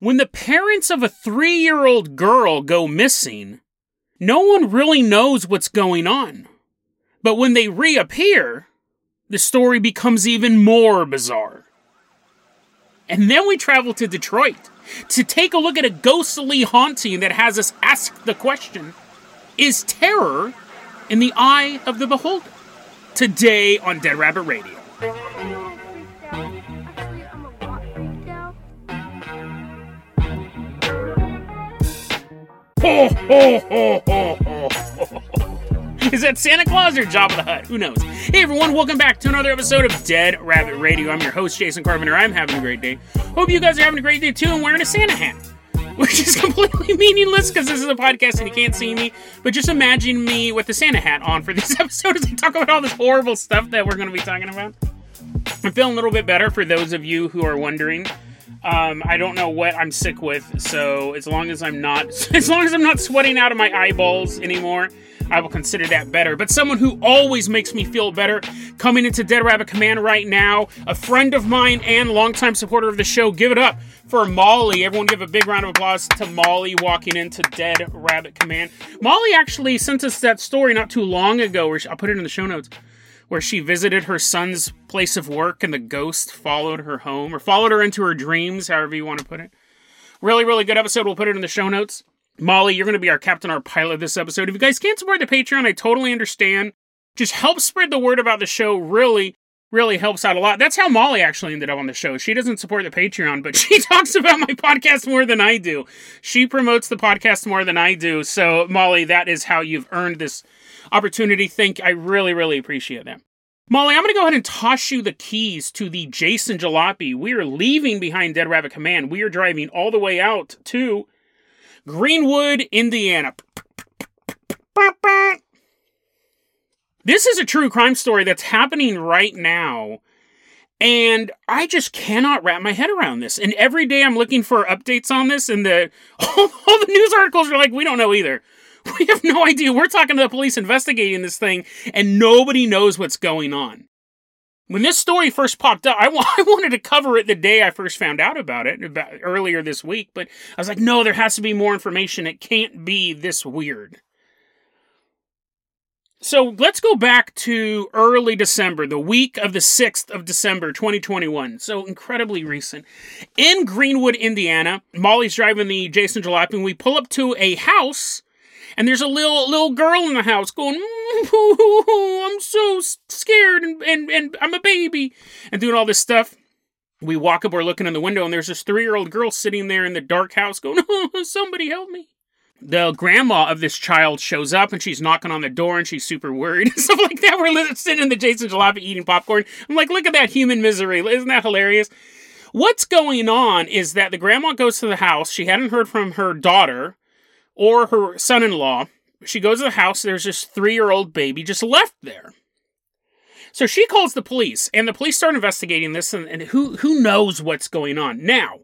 When the parents of a 3-year-old girl go missing, no one really knows what's going on. But when they reappear, the story becomes even more bizarre. And then we travel to Detroit to take a look at a ghostly haunting that has us ask the question, is terror in the eye of the beholder? Today on Dead Rabbit Radio. Ho, ho, ho, ho, ho, ho. Is that Santa Claus or Jabba the Hutt? Who knows? Hey everyone, welcome back to another episode of Dead Rabbit Radio. I'm your host, Jason Carpenter. I'm having a great day. Hope you guys are having a great day too and wearing a Santa hat. Which is completely meaningless because this is a podcast and you can't see me. But just imagine me with the Santa hat on for this episode as I talk about all this horrible stuff that we're going to be talking about. I'm feeling a little bit better for those of you who are wondering. I don't know what I'm sick with, so as long as I'm not sweating out of my eyeballs anymore, I will consider that better. But someone who always makes me feel better coming into Dead Rabbit Command right now, a friend of mine and longtime supporter of the show, give it up for Molly. Everyone give a big round of applause to Molly walking into Dead Rabbit Command. Molly actually sent us that story not too long ago, where I'll put it in the show notes, where she visited her son's place of work and the ghost followed her home, or followed her into her dreams, however you want to put it. Really, really good episode. We'll put it in the show notes. Molly, you're going to be our captain, our pilot this episode. If you guys can't support the Patreon, I totally understand. Just help spread the word about the show. Really, really helps out a lot. That's how Molly actually ended up on the show. She doesn't support the Patreon, but she talks about my podcast more than I do. She promotes the podcast more than I do. So, Molly, that is how you've earned this opportunity. I really, really appreciate that. Molly, I'm going to go ahead and toss you the keys to the Jason Jalopy. We are leaving behind Dead Rabbit Command. We are driving all the way out to Greenwood, Indiana. This is a true crime story that's happening right now, and I just cannot wrap my head around this. And every day I'm looking for updates on this, and all the news articles are like, we don't know either. We have no idea. We're talking to the police investigating this thing, and nobody knows what's going on. When this story first popped up, I wanted to cover it the day I first found out about it, earlier this week, but I was like, no, there has to be more information. It can't be this weird. So let's go back to early December, the week of the 6th of December, 2021. So incredibly recent. In Greenwood, Indiana, Molly's driving the Jason Jalopy, and we pull up to a house. And there's a little girl in the house going, I'm so scared, and I'm a baby, and doing all this stuff. We walk up, we're looking in the window, and there's this 3-year-old girl sitting there in the dark house going, oh, somebody help me. The grandma of this child shows up, and she's knocking on the door, and she's super worried, and stuff like that. We're sitting in the Jason Jalopy eating popcorn. I'm like, look at that human misery. Isn't that hilarious? What's going on is that the grandma goes to the house. She hadn't heard from her daughter or her son-in-law. She goes to the house, there's this 3-year-old baby just left there. So she calls the police, and the police start investigating this, and who knows what's going on. Now,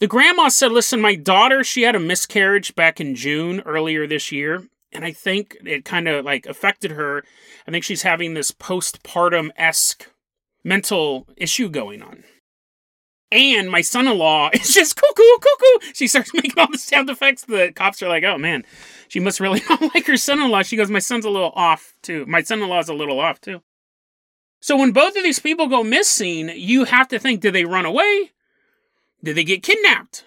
the grandma said, listen, my daughter, she had a miscarriage back in June earlier this year, and I think it kind of like affected her. I think she's having this postpartum-esque mental issue going on. And my son-in-law is just cuckoo, cuckoo. She starts making all the sound effects. The cops are like, oh, man, she must really not like her son-in-law. She goes, my son's a little off, too. My son-in-law's a little off, too. So when both of these people go missing, you have to think, did they run away? Did they get kidnapped?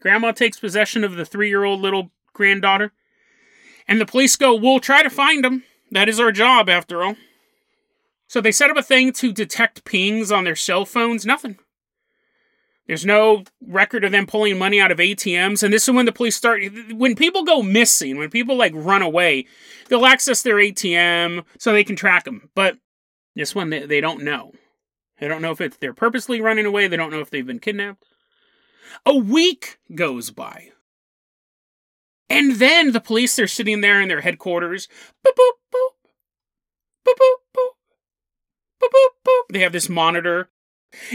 Grandma takes possession of the 3-year-old little granddaughter. And the police go, we'll try to find them. That is our job, after all. So they set up a thing to detect pings on their cell phones. Nothing. There's no record of them pulling money out of ATMs. And this is when the police start. When people go missing, when people like run away, they'll access their ATM so they can track them. But this one, they don't know. They don't know if they're purposely running away. They don't know if they've been kidnapped. A week goes by. And then the police, they're sitting there in their headquarters. Boop, boop, boop. Boop, boop, boop. Boop, boop, boop. They have this monitor.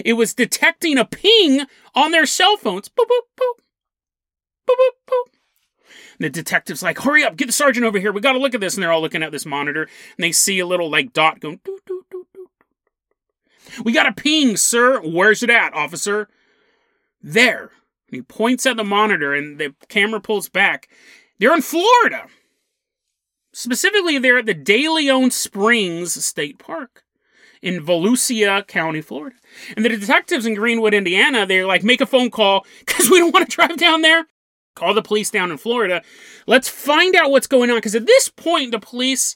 It was detecting a ping on their cell phones. Boop, boop, boop. Boop, boop, boop. And the detective's like, hurry up, get the sergeant over here. We got to look at this. And they're all looking at this monitor. And they see a little, like, dot going, doo, doo, doo, doo. We got a ping, sir. Where's it at, officer? there. And he points at the monitor, and the camera pulls back. They're in Florida. Specifically, they're at the DeLeon Springs State Park in Volusia County, Florida. And the detectives in Greenwood, Indiana, they're like, make a phone call, because we don't want to drive down there. Call the police down in Florida. Let's find out what's going on, because at this point, the police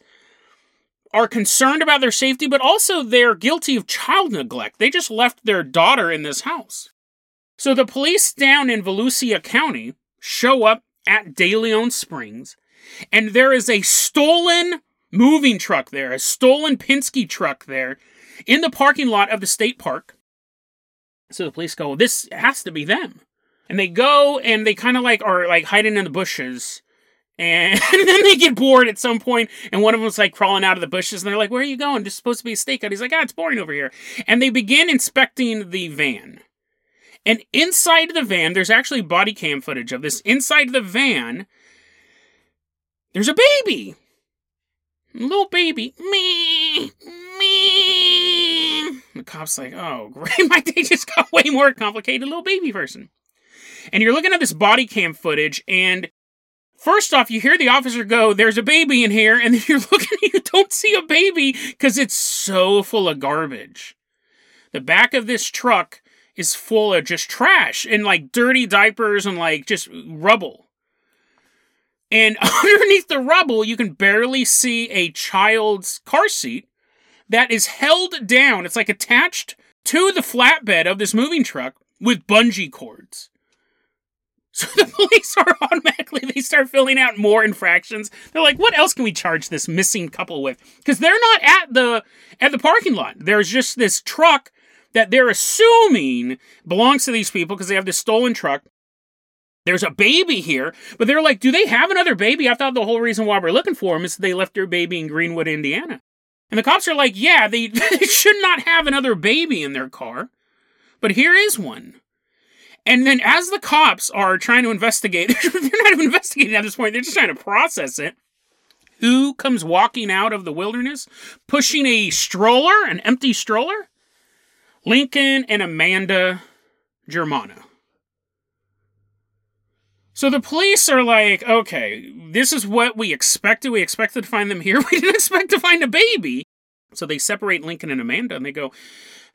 are concerned about their safety, but also they're guilty of child neglect. They just left their daughter in this house. So the police down in Volusia County show up at DeLeon Springs, and there is a stolen moving truck there, a stolen Penske truck there, in the parking lot of the state park. So the police go, this has to be them. And they go, and they kind of like are like hiding in the bushes, and then they get bored at some point, and one of them's like crawling out of the bushes, and they're like, where are you going? There's supposed to be a stakeout. He's like, it's boring over here. And they begin inspecting the van. And inside the van, there's actually body cam footage of this. Inside the van, there's a baby. A little baby. Me. The cop's like, oh, great. My day just got way more complicated. Little baby person. And you're looking at this body cam footage, and first off, you hear the officer go, there's a baby in here, and then you're looking, you don't see a baby, because it's so full of garbage. The back of this truck is full of just trash, and like dirty diapers, and like just rubble. And underneath the rubble, you can barely see a child's car seat that is held down. It's like attached to the flatbed of this moving truck with bungee cords. So the police are automatically, they start filling out more infractions. They're like, what else can we charge this missing couple with? Because they're not at the parking lot. There's just this truck that they're assuming belongs to these people because they have this stolen truck. There's a baby here, but they're like, do they have another baby? I thought the whole reason why we're looking for them is they left their baby in Greenwood, Indiana. And the cops are like, yeah, they should not have another baby in their car, but here is one. And then as the cops are trying to investigate, they're not even investigating at this point, they're just trying to process it. Who comes walking out of the wilderness, pushing a stroller, an empty stroller? Lincoln and Amanda Germano. So the police are like, okay, this is what we expected. We expected to find them here. We didn't expect to find a baby. So they separate Lincoln and Amanda, and they go,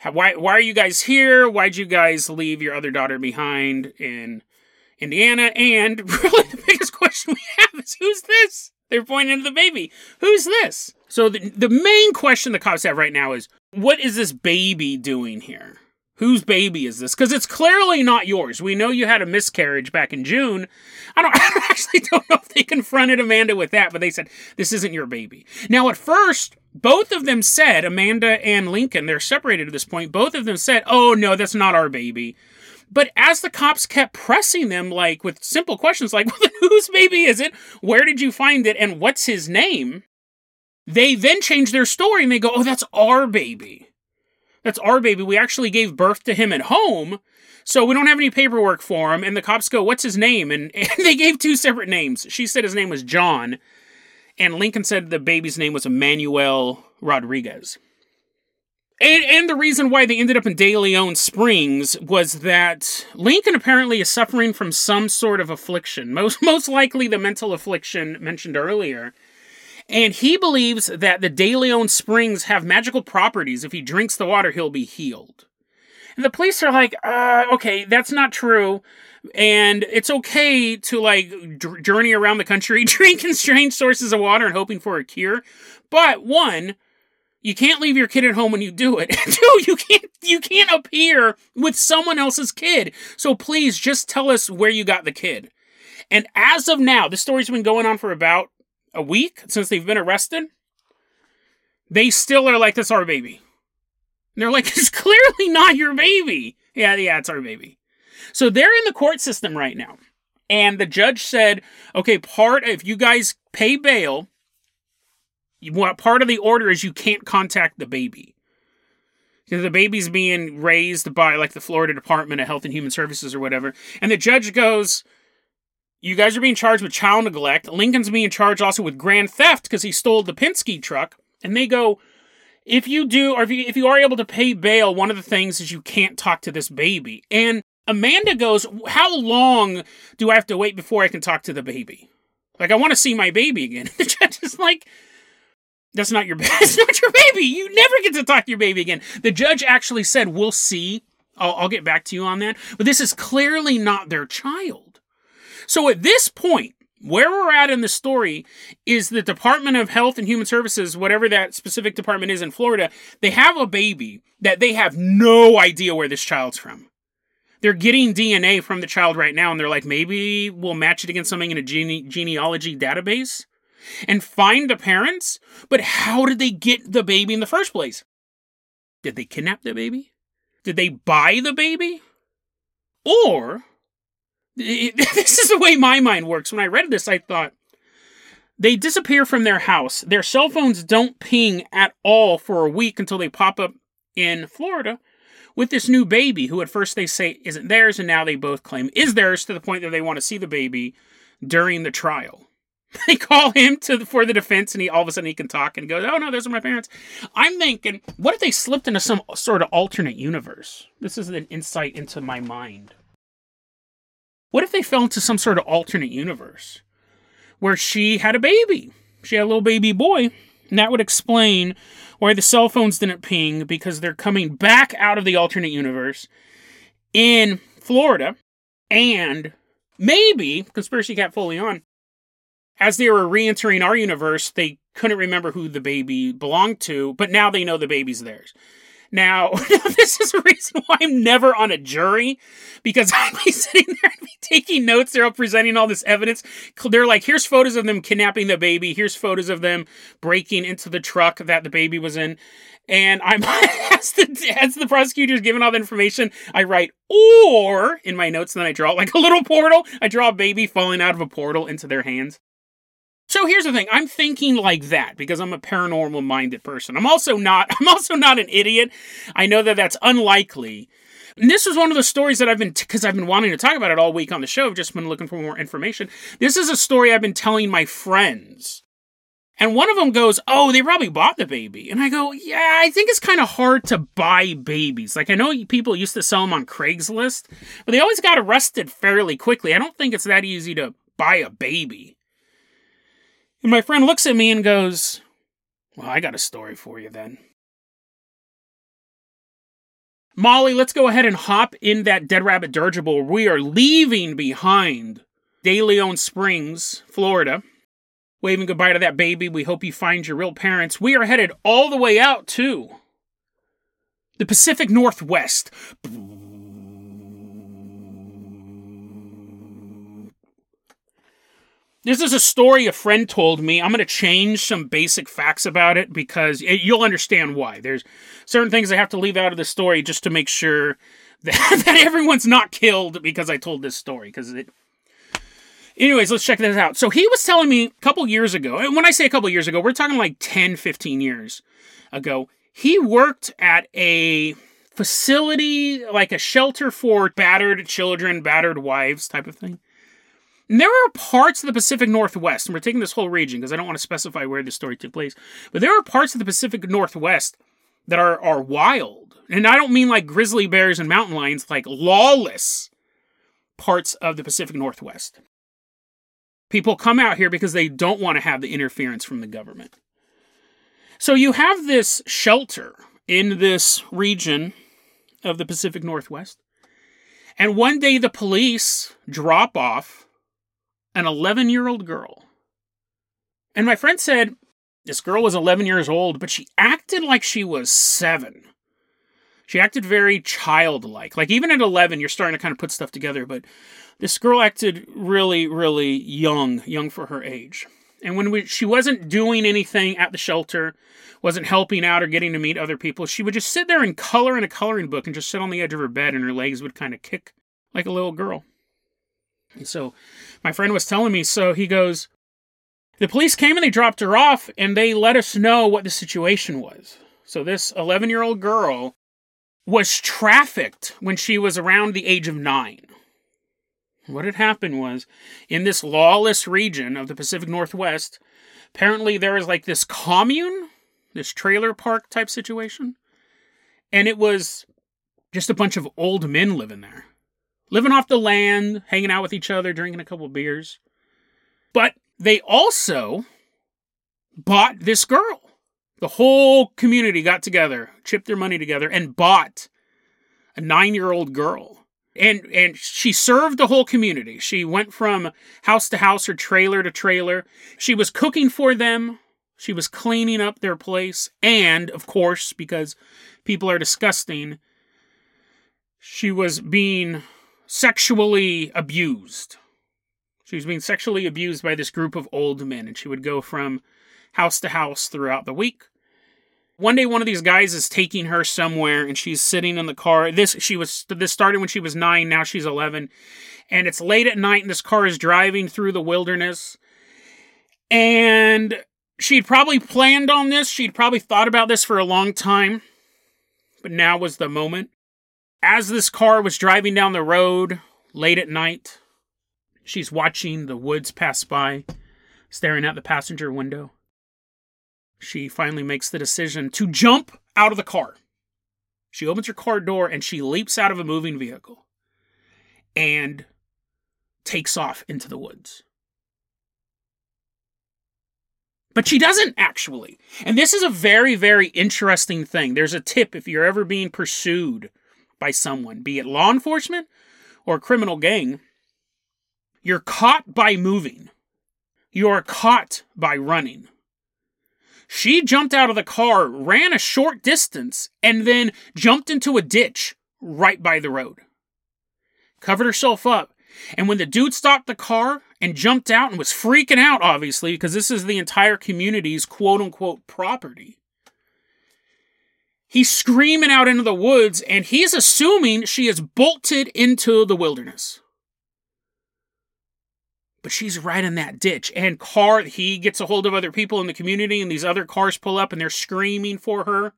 Why are you guys here? Why'd you guys leave your other daughter behind in Indiana? And really the biggest question we have is, who's this? They're pointing to the baby. Who's this? So the main question the cops have right now is, what is this baby doing here? Whose baby is this? Because it's clearly not yours. We know you had a miscarriage back in June. I actually don't know if they confronted Amanda with that, but they said, this isn't your baby. Now, at first, both of them said, Amanda and Lincoln, they're separated at this point, both of them said, oh, no, that's not our baby. But as the cops kept pressing them, like, with simple questions, like, well, whose baby is it? Where did you find it? And what's his name? They then change their story, and they go, oh, that's our baby. That's our baby. We actually gave birth to him at home, so we don't have any paperwork for him. And the cops go, what's his name? And they gave two separate names. She said his name was John, and Lincoln said the baby's name was Emmanuel Rodriguez. And the reason why they ended up in DeLeon Springs was that Lincoln apparently is suffering from some sort of affliction, most likely the mental affliction mentioned earlier. And he believes that the DeLeon Springs have magical properties. If he drinks the water, he'll be healed. And the police are like, okay, that's not true. And it's okay to, like, journey around the country, drinking strange sources of water and hoping for a cure. But, one, you can't leave your kid at home when you do it. Two, you can't appear with someone else's kid. So please, just tell us where you got the kid. And as of now, this story's been going on for about a week since they've been arrested. They still are like, that's our baby. And they're like, it's clearly not your baby. Yeah, it's our baby. So they're in the court system right now. And the judge said, okay, if you guys pay bail, part of the order is you can't contact the baby. Because the baby's being raised by, like, the Florida Department of Health and Human Services or whatever. And the judge goes, you guys are being charged with child neglect. Lincoln's being charged also with grand theft because he stole the Penske truck. And they go, if you do, or if you are able to pay bail, one of the things is you can't talk to this baby. And Amanda goes, how long do I have to wait before I can talk to the baby? Like, I want to see my baby again. The judge is like, that's not your baby. You never get to talk to your baby again. The judge actually said, we'll see. I'll get back to you on that. But this is clearly not their child. So at this point, where we're at in the story is the Department of Health and Human Services, whatever that specific department is in Florida, they have a baby that they have no idea where this child's from. They're getting DNA from the child right now, and they're like, maybe we'll match it against something in a genealogy database and find the parents. But how did they get the baby in the first place? Did they kidnap the baby? Did they buy the baby? Or... this is the way my mind works. When I read this, I thought, they disappear from their house. Their cell phones don't ping at all for a week until they pop up in Florida with this new baby, who at first they say isn't theirs, and now they both claim is theirs, to the point that they want to see the baby during the trial. They call him for the defense, and he all of a sudden he can talk and goes, oh, no, those are my parents. I'm thinking, what if they slipped into some sort of alternate universe? This is an insight into my mind. What if they fell into some sort of alternate universe where she had a baby? She had a little baby boy, and that would explain why the cell phones didn't ping, because they're coming back out of the alternate universe in Florida. And maybe, conspiracy cap fully on, as they were re-entering our universe, they couldn't remember who the baby belonged to, but now they know the baby's theirs. Now, this is the reason why I'm never on a jury, because I'd be sitting there and be taking notes. They're all presenting all this evidence. They're like, here's photos of them kidnapping the baby. Here's photos of them breaking into the truck that the baby was in. And I'm, as the prosecutor's giving all the information, I write, or, in my notes, and then I draw like a little portal. I draw a baby falling out of a portal into their hands. So here's the thing, I'm thinking like that because I'm a paranormal-minded person. I'm also not an idiot. I know that that's unlikely. And this is one of the stories that I've been wanting to talk about it all week on the show. I've just been looking for more information. This is a story I've been telling my friends. And one of them goes, oh, they probably bought the baby. And I go, yeah, I think it's kind of hard to buy babies. Like, I know people used to sell them on Craigslist, but they always got arrested fairly quickly. I don't think it's that easy to buy a baby. And my friend looks at me and goes, well, I got a story for you then. Molly, let's go ahead and hop in that Dead Rabbit dirigible. We are leaving behind DeLeon Springs, Florida. Waving goodbye to that baby. We hope you find your real parents. We are headed all the way out to the Pacific Northwest. This is a story a friend told me. I'm going to change some basic facts about it because you'll understand why. There's certain things I have to leave out of the story just to make sure that everyone's not killed because I told this story. Anyways, let's check this out. So he was telling me a couple years ago, and when I say a couple years ago, we're talking like 10, 15 years ago. He worked at a facility, like a shelter for battered children, battered wives type of thing. And there are parts of the Pacific Northwest, and we're taking this whole region because I don't want to specify where this story took place, but there are parts of the Pacific Northwest that are wild. And I don't mean like grizzly bears and mountain lions, like lawless parts of the Pacific Northwest. People come out here because they don't want to have the interference from the government. So you have this shelter in this region of the Pacific Northwest, and one day the police drop off an 11-year-old girl. And my friend said, this girl was 11 years old, but she acted like she was 7. She acted very childlike. Like, even at 11, you're starting to kind of put stuff together, but this girl acted really, really young for her age. And when she wasn't doing anything at the shelter, wasn't helping out or getting to meet other people, she would just sit there and color in a coloring book and just sit on the edge of her bed, and her legs would kind of kick like a little girl. And so my friend was telling me, so he goes, the police came and they dropped her off and they let us know what the situation was. So this 11-year-old girl was trafficked when she was around the age of 9. What had happened was, in this lawless region of the Pacific Northwest, apparently there was like this commune, this trailer park type situation. And it was just a bunch of old men living there. living off the land, hanging out with each other, drinking a couple of beers. But they also bought this girl. The whole community got together, chipped their money together, and bought a 9-year-old girl. And she served the whole community. She went from house to house or trailer to trailer. She was cooking for them. She was cleaning up their place. And, of course, because people are disgusting, she was being sexually abused. She was being sexually abused by this group of old men. And she would go from house to house throughout the week. One day, one of these guys is taking her somewhere, and she's sitting in the car. This started when she was 9, now she's 11. And it's late at night, and this car is driving through the wilderness. And she'd probably planned on this. She'd probably thought about this for a long time. But now was the moment. As this car was driving down the road, late at night, she's watching the woods pass by, staring out the passenger window. She finally makes the decision to jump out of the car. She opens her car door and she leaps out of a moving vehicle and takes off into the woods. But she doesn't actually. And this is a very, very interesting thing. There's a tip if you're ever being pursued by someone, be it law enforcement or a criminal gang. You're caught by moving. You're caught by running. She jumped out of the car, ran a short distance, and then jumped into a ditch right by the road. Covered herself up. And when the dude stopped the car and jumped out and was freaking out, obviously, because this is the entire community's quote-unquote property, he's screaming out into the woods, and he's assuming she has bolted into the wilderness. But she's right in that ditch. And he gets a hold of other people in the community, and these other cars pull up, and they're screaming for her.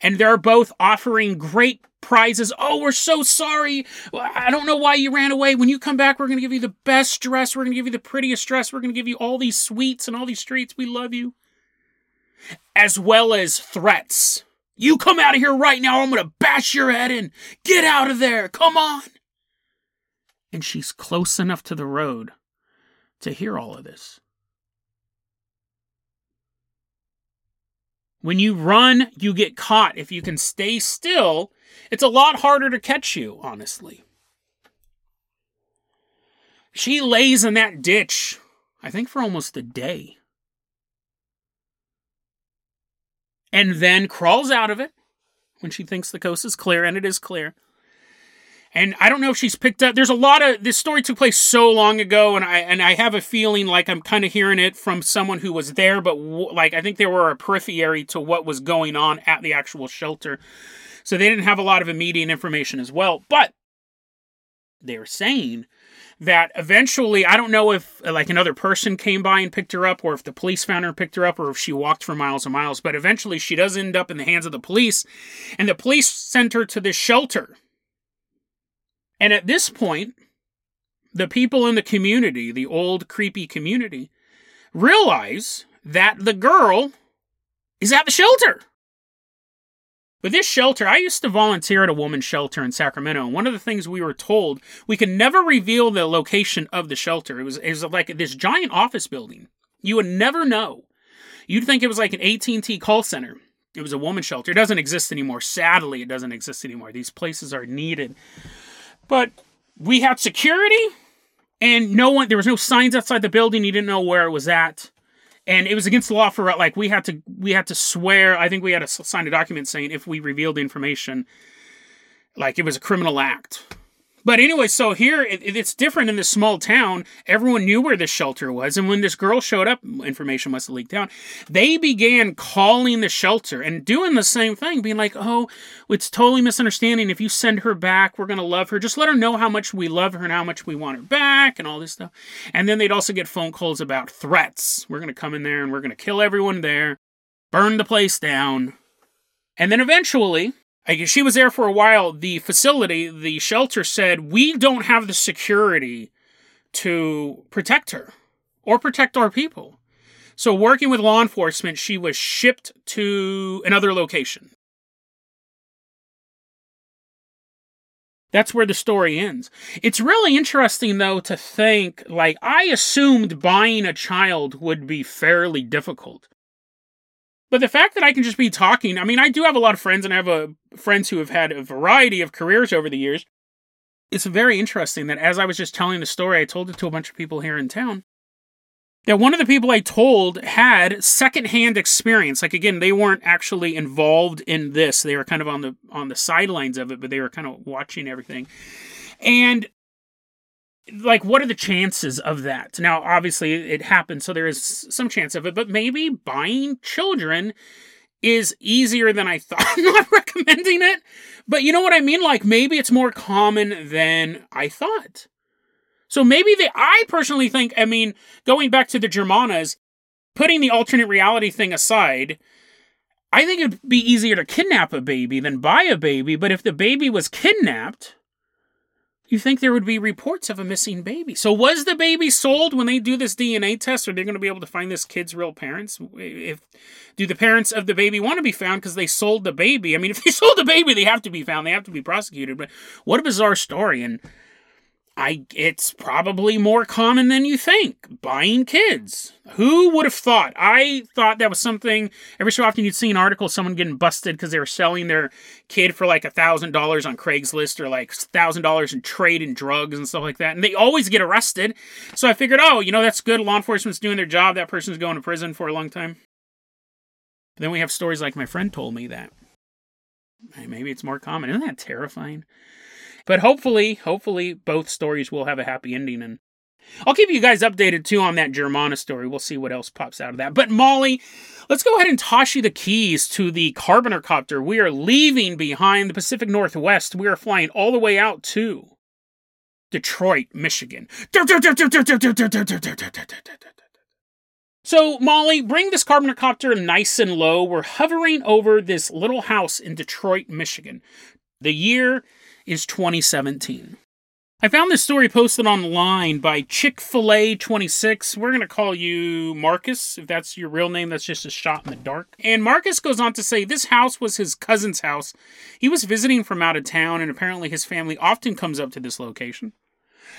And they're both offering great prizes. Oh, we're so sorry. I don't know why you ran away. When you come back, we're going to give you the best dress. We're going to give you the prettiest dress. We're going to give you all these sweets and all these treats. We love you. As well as threats. You come out of here right now. I'm going to bash your head in. Get out of there. Come on. And she's close enough to the road to hear all of this. When you run, you get caught. If you can stay still, it's a lot harder to catch you, honestly. She lays in that ditch, I think for almost a day. And then crawls out of it when she thinks the coast is clear, and it is clear. And I don't know if she's picked up. There's a lot of... This story took place so long ago, and I have a feeling like I'm kind of hearing it from someone who was there, but I think they were a periphery to what was going on at the actual shelter. So they didn't have a lot of immediate information as well. But they were saying that eventually, I don't know if another person came by and picked her up, or if the police found her and picked her up, or if she walked for miles and miles. But eventually she does end up in the hands of the police, and the police sent her to this shelter. And at this point, the people in the community, the old creepy community, realize that the girl is at the shelter. But this shelter, I used to volunteer at a woman's shelter in Sacramento. And one of the things we were told, we could never reveal the location of the shelter. It was like this giant office building. You would never know. You'd think it was like an AT&T call center. It was a woman's shelter. It doesn't exist anymore. Sadly, it doesn't exist anymore. These places are needed. But we had security, and there was no signs outside the building. You didn't know where it was at. And it was against the law for, we had to swear. I think we had to sign a document saying if we revealed information, it was a criminal act. But anyway, so here, it's different in this small town. Everyone knew where this shelter was. And when this girl showed up, information must have leaked out. They began calling the shelter and doing the same thing, being like, oh, it's totally misunderstanding. If you send her back, we're going to love her. Just let her know how much we love her and how much we want her back and all this stuff. And then they'd also get phone calls about threats. We're going to come in there and we're going to kill everyone there, burn the place down. And then eventually, she was there for a while. The facility, the shelter said, we don't have the security to protect her or protect our people. So working with law enforcement, she was shipped to another location. That's where the story ends. It's really interesting, though, to think, like, I assumed buying a child would be fairly difficult. But the fact that I can just be talking, I mean, I do have a lot of friends, and I have friends who have had a variety of careers over the years. It's very interesting that as I was just telling the story, I told it to a bunch of people here in town, that one of the people I told had secondhand experience. Like, again, they weren't actually involved in this. They were kind of on the sidelines of it, but they were kind of watching everything. And, like, what are the chances of that? Now, obviously, it happened, so there is some chance of it, but maybe buying children is easier than I thought. I'm not recommending it, but you know what I mean? Like, maybe it's more common than I thought. So maybe I personally think, I mean, going back to the Germanas, putting the alternate reality thing aside, I think it'd be easier to kidnap a baby than buy a baby. But if the baby was kidnapped, you think there would be reports of a missing baby. So was the baby sold when they do this DNA test? Are they going to be able to find this kid's real parents? Do the parents of the baby want to be found because they sold the baby? I mean, if they sold the baby, they have to be found. They have to be prosecuted. But what a bizarre story. And it's probably more common than you think. Buying kids. Who would have thought? I thought that was something, every so often you'd see an article, someone getting busted because they were selling their kid for like $1,000 on Craigslist or like $1,000 in trade and drugs and stuff like that. And they always get arrested. So I figured, oh, you know, that's good. Law enforcement's doing their job. That person's going to prison for a long time. But then we have stories like my friend told me that. Maybe it's more common. Isn't that terrifying? But hopefully both stories will have a happy ending. And I'll keep you guys updated, too, on that Germana story. We'll see what else pops out of that. But Molly, let's go ahead and toss you the keys to the Carpenter Copter. We are leaving behind the Pacific Northwest. We are flying all the way out to Detroit, Michigan. So, Molly, bring this Carpenter Copter nice and low. We're hovering over this little house in Detroit, Michigan. The year is 2017. I found this story posted online by Chick-fil-A 26. We're going to call you Marcus. If that's your real name, that's just a shot in the dark. And Marcus goes on to say this house was his cousin's house. He was visiting from out of town, and apparently his family often comes up to this location.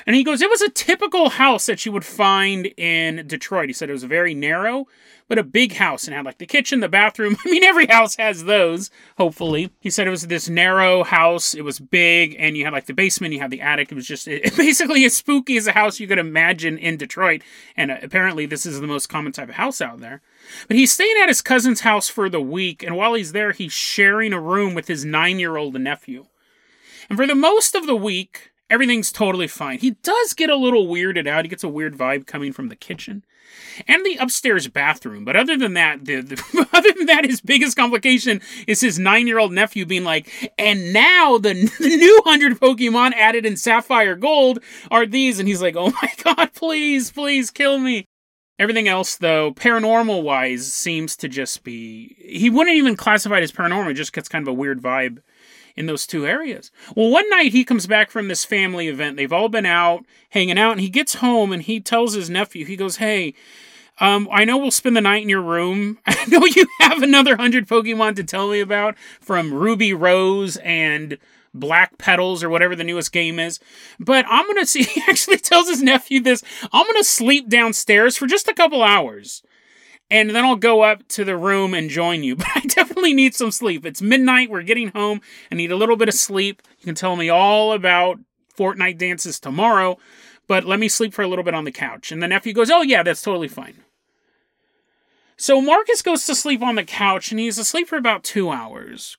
And he goes, it was a typical house that you would find in Detroit. He said it was very narrow, but a big house, and had like the kitchen, the bathroom. I mean, every house has those, hopefully. He said it was this narrow house. It was big, and you had like the basement, you had the attic. It was just basically as spooky as a house you could imagine in Detroit. And apparently this is the most common type of house out there. But he's staying at his cousin's house for the week. And while he's there, he's sharing a room with his 9-year-old nephew. And for the most of the week, everything's totally fine. He does get a little weirded out. He gets a weird vibe coming from the kitchen and the upstairs bathroom. But other than that, his biggest complication is his 9-year-old nephew being like, and now the new 100 Pokemon added in Sapphire Gold are these. And he's like, oh my God, please kill me. Everything else, though, paranormal-wise, seems to just be... He wouldn't even classify it as paranormal. It just gets kind of a weird vibe in those two areas. Well, one night he comes back from this family event. They've all been out, hanging out, and he gets home and he tells his nephew, he goes, hey, I know we'll spend the night in your room. I know you have another 100 Pokemon to tell me about from Ruby Rose and Black Petals or whatever the newest game is. But I'm going to see, he actually tells his nephew this, I'm going to sleep downstairs for just a couple hours. And then I'll go up to the room and join you. But I definitely need some sleep. It's midnight. We're getting home. I need a little bit of sleep. You can tell me all about Fortnite dances tomorrow. But let me sleep for a little bit on the couch. And the nephew goes, oh yeah, that's totally fine. So Marcus goes to sleep on the couch. And he's asleep for about 2 hours.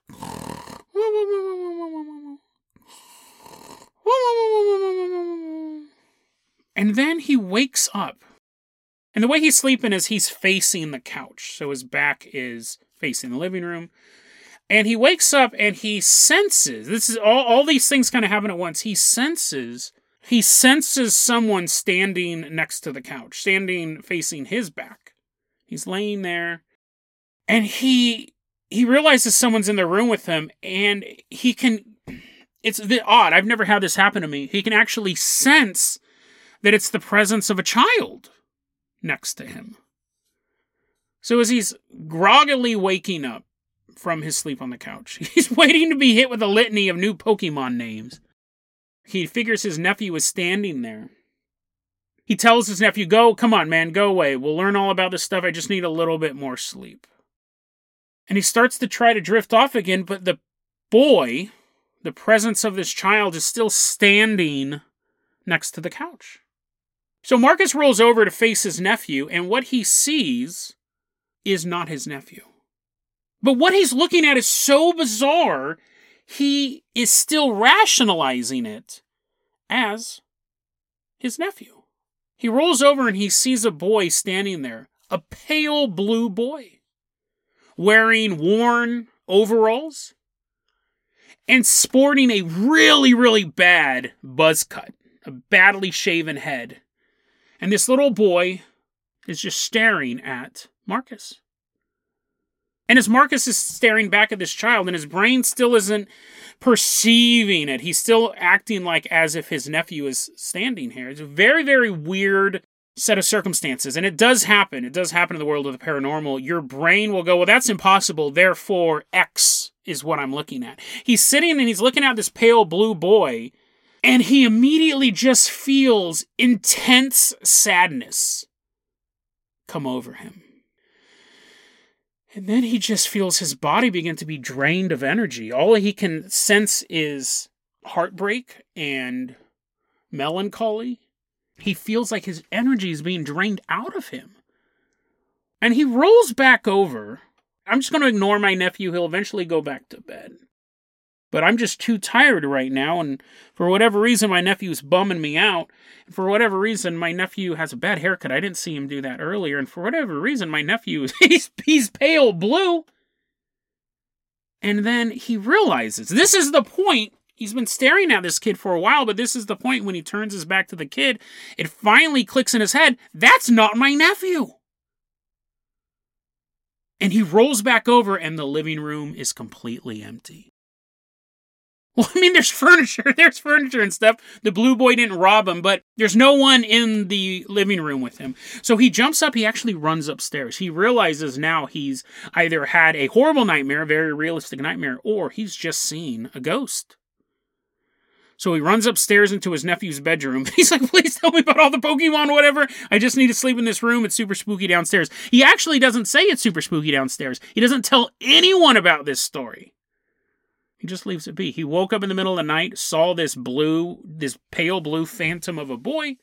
And then he wakes up. And the way he's sleeping is he's facing the couch. So his back is facing the living room. And he wakes up and he senses, this is all these things kind of happen at once. He senses someone standing next to the couch, standing facing his back. He's laying there and he realizes someone's in the room with him, and he can, it's a bit odd. I've never had this happen to me. He can actually sense that it's the presence of a child next to him. So as he's groggily waking up from his sleep on the couch, he's waiting to be hit with a litany of new Pokemon names. He figures his nephew is standing there. He tells his nephew, "Go, come on, man, go away. We'll learn all about this stuff. I just need a little bit more sleep." And he starts to try to drift off again, but the boy, the presence of this child, is still standing next to the couch. So Marcus rolls over to face his nephew, and what he sees is not his nephew. But what he's looking at is so bizarre, he is still rationalizing it as his nephew. He rolls over and he sees a boy standing there, a pale blue boy, wearing worn overalls and sporting a really, really bad buzz cut, a badly shaven head. And this little boy is just staring at Marcus. And as Marcus is staring back at this child, and his brain still isn't perceiving it, he's still acting like as if his nephew is standing here. It's a very, very weird set of circumstances. And it does happen. It does happen in the world of the paranormal. Your brain will go, well, that's impossible. Therefore, X is what I'm looking at. He's sitting and he's looking at this pale blue boy, and he immediately just feels intense sadness come over him. And then he just feels his body begin to be drained of energy. All he can sense is heartbreak and melancholy. He feels like his energy is being drained out of him. And he rolls back over. I'm just going to ignore my nephew. He'll eventually go back to bed. But I'm just too tired right now. And for whatever reason, my nephew's bumming me out. And for whatever reason, my nephew has a bad haircut. I didn't see him do that earlier. And for whatever reason, my nephew is he's pale blue. And then he realizes this is the point. He's been staring at this kid for a while, but this is the point when he turns his back to the kid. It finally clicks in his head. That's not my nephew. And he rolls back over, and the living room is completely empty. Well, I mean, there's furniture and stuff. The blue boy didn't rob him, but there's no one in the living room with him. So he jumps up. He actually runs upstairs. He realizes now he's either had a horrible nightmare, a very realistic nightmare, or he's just seen a ghost. So he runs upstairs into his nephew's bedroom. He's like, please tell me about all the Pokemon or whatever. I just need to sleep in this room. It's super spooky downstairs. He actually doesn't say it's super spooky downstairs. He doesn't tell anyone about this story. He just leaves it be. He woke up in the middle of the night, saw this pale blue phantom of a boy,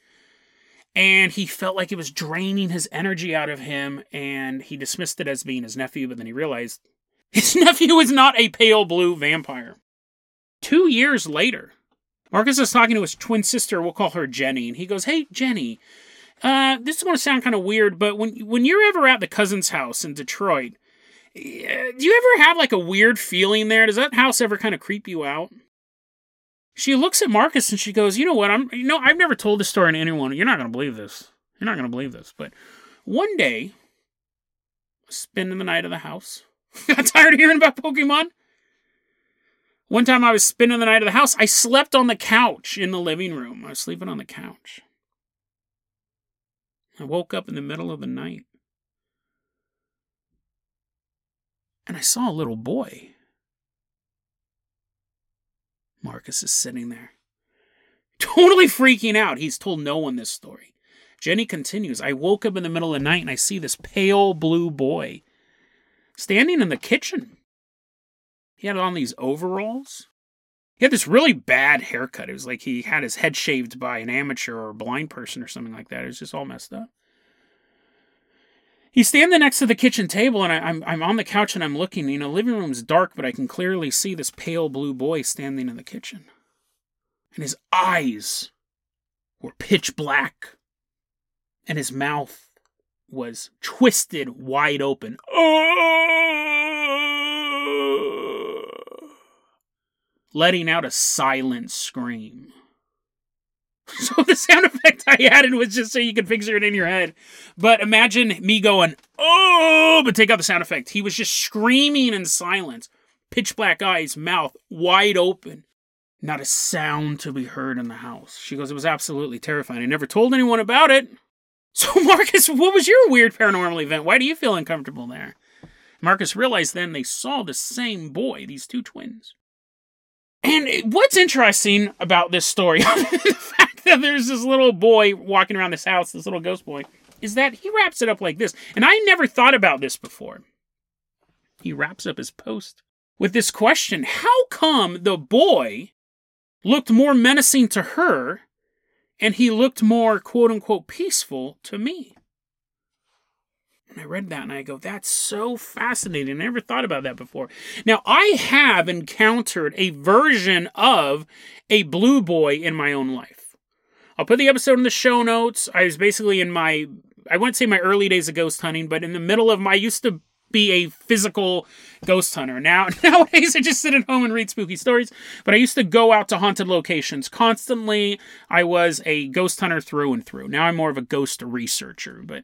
and he felt like it was draining his energy out of him, and he dismissed it as being his nephew, but then he realized his nephew is not a pale blue vampire. 2 years later, Marcus is talking to his twin sister, we'll call her Jenny, and he goes, hey, Jenny, this is going to sound kind of weird, but when you're ever at the cousin's house in Detroit, do you ever have like a weird feeling there? Does that house ever kind of creep you out? She looks at Marcus and she goes, you know what, I've never told this story to anyone. You're not going to believe this. You're not going to believe this. But one day, spending the night at the house, got tired of hearing about Pokemon. One time I was spending the night at the house, I slept on the couch in the living room. I was sleeping on the couch. I woke up in the middle of the night. And I saw a little boy. Marcus is sitting there, totally freaking out. He's told no one this story. Jenny continues, I woke up in the middle of the night and I see this pale blue boy standing in the kitchen. He had on these overalls. He had this really bad haircut. It was like he had his head shaved by an amateur or a blind person or something like that. It was just all messed up. He's standing next to the kitchen table, and I'm on the couch and I'm looking. You know, living room's dark, but I can clearly see this pale blue boy standing in the kitchen. And his eyes were pitch black. And his mouth was twisted wide open. Letting out a silent scream. So the sound effect I added was just so you could picture it in your head. But imagine me going, oh, but take out the sound effect. He was just screaming in silence. Pitch black eyes, mouth wide open. Not a sound to be heard in the house. She goes, it was absolutely terrifying. I never told anyone about it. So Marcus, what was your weird paranormal event? Why do you feel uncomfortable there? Marcus realized then they saw the same boy, these two twins. And what's interesting about this story, the fact that there's this little boy walking around this house, this little ghost boy, is that he wraps it up like this. And I never thought about this before. He wraps up his post with this question: how come the boy looked more menacing to her and he looked more, quote-unquote, peaceful to me? And I read that and I go, that's so fascinating. I never thought about that before. Now, I have encountered a version of a blue boy in my own life. I'll put the episode in the show notes. I was basically in my, I wouldn't say my early days of ghost hunting, but in the middle of my, I used to be a physical ghost hunter. Nowadays, I just sit at home and read spooky stories, but I used to go out to haunted locations constantly. I was a ghost hunter through and through. Now I'm more of a ghost researcher, but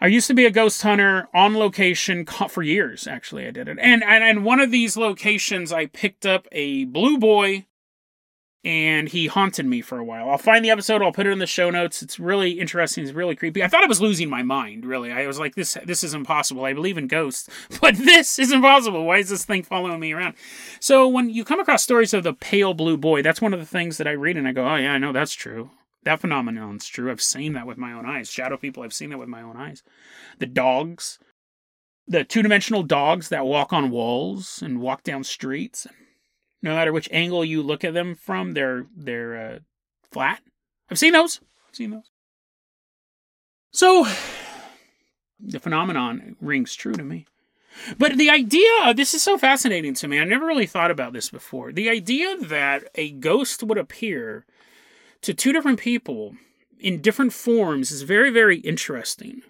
I used to be a ghost hunter on location for years, actually, I did it. And one of these locations, I picked up a blue boy, and he haunted me for a while. I'll find the episode, I'll put it in the show notes. It's really interesting, it's really creepy. I thought I was losing my mind, really. I was like, this is impossible. I believe in ghosts, but this is impossible. Why is this thing following me around? So when you come across stories of the pale blue boy, that's one of the things that I read, and I go, oh yeah, I know that's true. That phenomenon's true. I've seen that with my own eyes. Shadow people, I've seen that with my own eyes. The dogs, the two-dimensional dogs that walk on walls and walk down streets. No matter which angle you look at them from, they're flat. I've seen those. So, the phenomenon rings true to me. But the idea, this is so fascinating to me. I never really thought about this before. The idea that a ghost would appear to two different people in different forms is very, very interesting.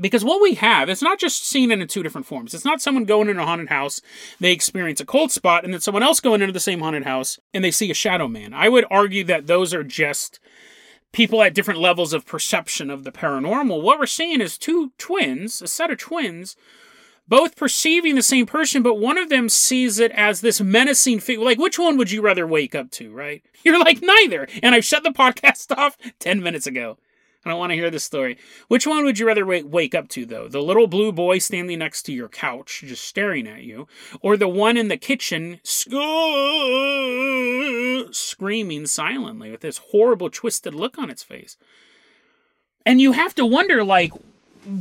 Because what we have, it's not just seen in two different forms. It's not someone going into a haunted house, they experience a cold spot, and then someone else going into the same haunted house, and they see a shadow man. I would argue that those are just people at different levels of perception of the paranormal. What we're seeing is two twins, a set of twins, both perceiving the same person, but one of them sees it as this menacing figure. Like, which one would you rather wake up to, right? You're like, neither. And I've shut the podcast off 10 minutes ago. I don't want to hear this story. Which one would you rather wake up to, though? The little blue boy standing next to your couch, just staring at you, or the one in the kitchen screaming silently with this horrible, twisted look on its face? And you have to wonder, like,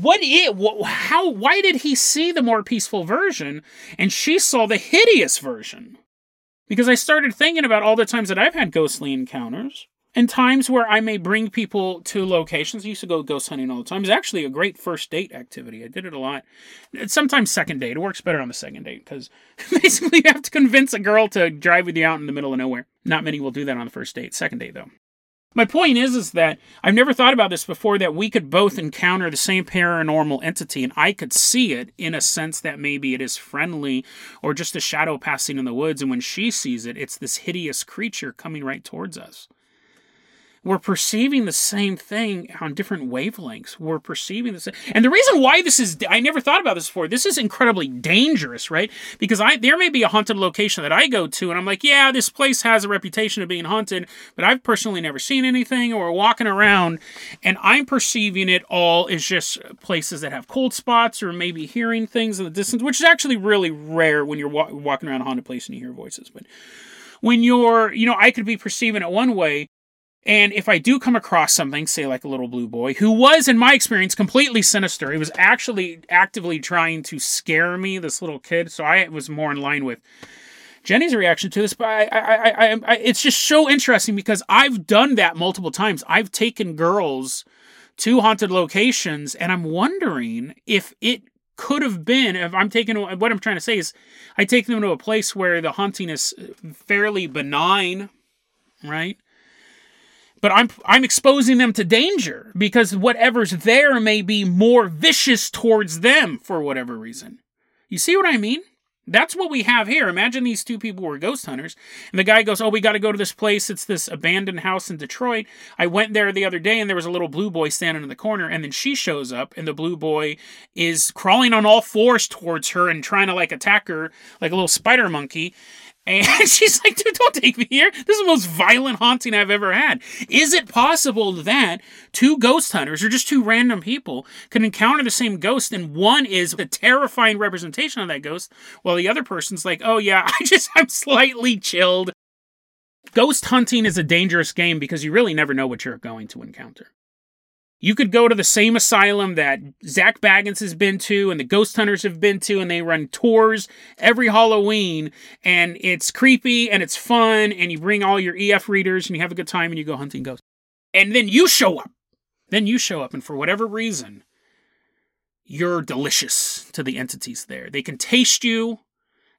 why did he see the more peaceful version and she saw the hideous version? Because I started thinking about all the times that I've had ghostly encounters and times where I may bring people to locations. I used to go ghost hunting all the time. It's actually a great first date activity. I did it a lot. Sometimes second date. It works better on the second date because basically you have to convince a girl to drive with you out in the middle of nowhere. Not many will do that on the first date. Second date, though. My point is that I've never thought about this before, that we could both encounter the same paranormal entity and I could see it in a sense that maybe it is friendly or just a shadow passing in the woods. And when she sees it, it's this hideous creature coming right towards us. We're perceiving the same thing on different wavelengths. We're perceiving the same. And the reason why this is, I never thought about this before, this is incredibly dangerous, right? Because there may be a haunted location that I go to, and I'm like, yeah, this place has a reputation of being haunted, but I've personally never seen anything, or walking around, and I'm perceiving it all as just places that have cold spots, or maybe hearing things in the distance, which is actually really rare when you're walking around a haunted place and you hear voices. But when you're, I could be perceiving it one way, and if I do come across something, say like a little blue boy, who was, in my experience, completely sinister. He was actually actively trying to scare me, this little kid. So I was more in line with Jenny's reaction to this. But I it's just so interesting because I've done that multiple times. I've taken girls to haunted locations, and I'm wondering if it could have been, what I'm trying to say is I take them to a place where the haunting is fairly benign, right? But I'm exposing them to danger because whatever's there may be more vicious towards them for whatever reason. You see what I mean? That's what we have here. Imagine these two people were ghost hunters. And the guy goes, oh, we got to go to this place. It's this abandoned house in Detroit. I went there the other day and there was a little blue boy standing in the corner. And then she shows up and the blue boy is crawling on all fours towards her and trying to like attack her like a little spider monkey. And she's like, dude, don't take me here. This is the most violent haunting I've ever had. Is it possible that two ghost hunters or just two random people could encounter the same ghost and one is a terrifying representation of that ghost while the other person's like, oh yeah, I'm slightly chilled. Ghost hunting is a dangerous game because you really never know what you're going to encounter. You could go to the same asylum that Zach Bagans has been to and the ghost hunters have been to, and they run tours every Halloween, and it's creepy and it's fun, and you bring all your EF readers and you have a good time and you go hunting ghosts. And then you show up. And for whatever reason, you're delicious to the entities there. They can taste you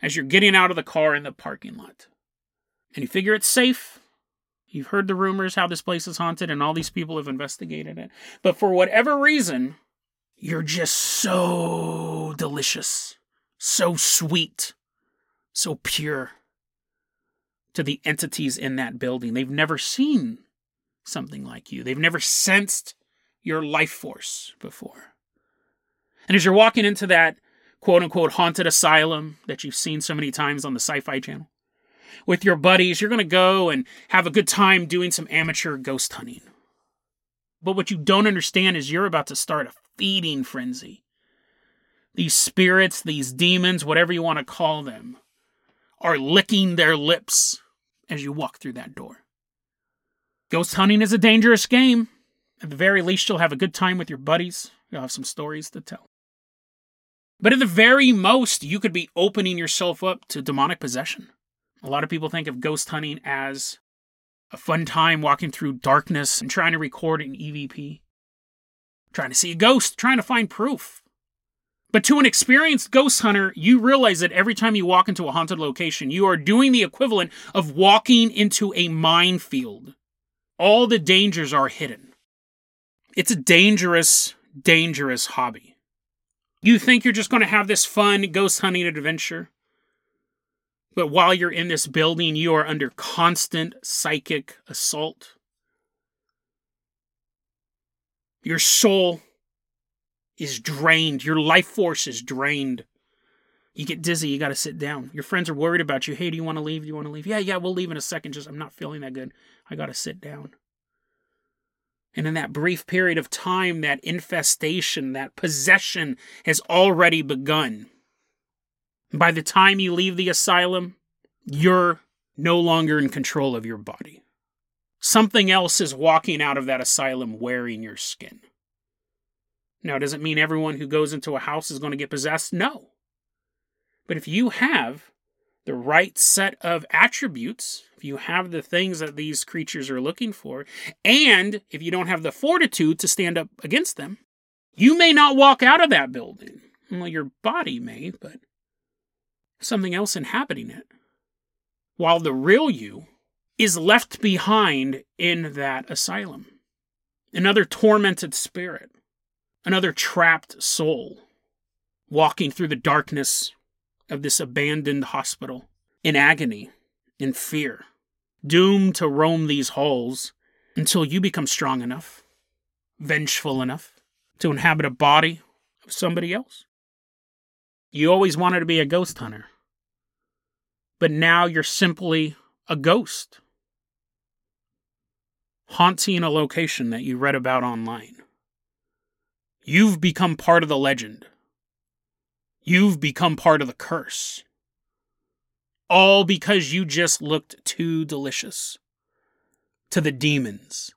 as you're getting out of the car in the parking lot. And you figure it's safe. You've heard the rumors how this place is haunted and all these people have investigated it. But for whatever reason, you're just so delicious, so sweet, so pure to the entities in that building. They've never seen something like you. They've never sensed your life force before. And as you're walking into that quote-unquote haunted asylum that you've seen so many times on the Sci-Fi Channel, with your buddies, you're going to go and have a good time doing some amateur ghost hunting. But what you don't understand is you're about to start a feeding frenzy. These spirits, these demons, whatever you want to call them, are licking their lips as you walk through that door. Ghost hunting is a dangerous game. At the very least, you'll have a good time with your buddies. You'll have some stories to tell. But at the very most, you could be opening yourself up to demonic possession. A lot of people think of ghost hunting as a fun time walking through darkness and trying to record an EVP, trying to see a ghost, trying to find proof. But to an experienced ghost hunter, you realize that every time you walk into a haunted location, you are doing the equivalent of walking into a minefield. All the dangers are hidden. It's a dangerous, dangerous hobby. You think you're just going to have this fun ghost hunting adventure. But while you're in this building, you are under constant psychic assault. Your soul is drained. Your life force is drained. You get dizzy. You got to sit down. Your friends are worried about you. Hey, do you want to leave? Yeah, we'll leave in a second. Just, I'm not feeling that good. I got to sit down. And in that brief period of time, that infestation, that possession has already begun. By the time you leave the asylum, you're no longer in control of your body. Something else is walking out of that asylum wearing your skin. Now, does it mean everyone who goes into a house is going to get possessed? No. But if you have the right set of attributes, if you have the things that these creatures are looking for, and if you don't have the fortitude to stand up against them, you may not walk out of that building. Well, your body may, but something else inhabiting it, while the real you is left behind in that asylum. Another tormented spirit, another trapped soul, walking through the darkness of this abandoned hospital, in agony, in fear, doomed to roam these halls until you become strong enough, vengeful enough, to inhabit a body of somebody else. You always wanted to be a ghost hunter, but now you're simply a ghost haunting a location that you read about online. You've become part of the legend. You've become part of the curse. All because you just looked too delicious to the demons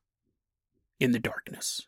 in the darkness.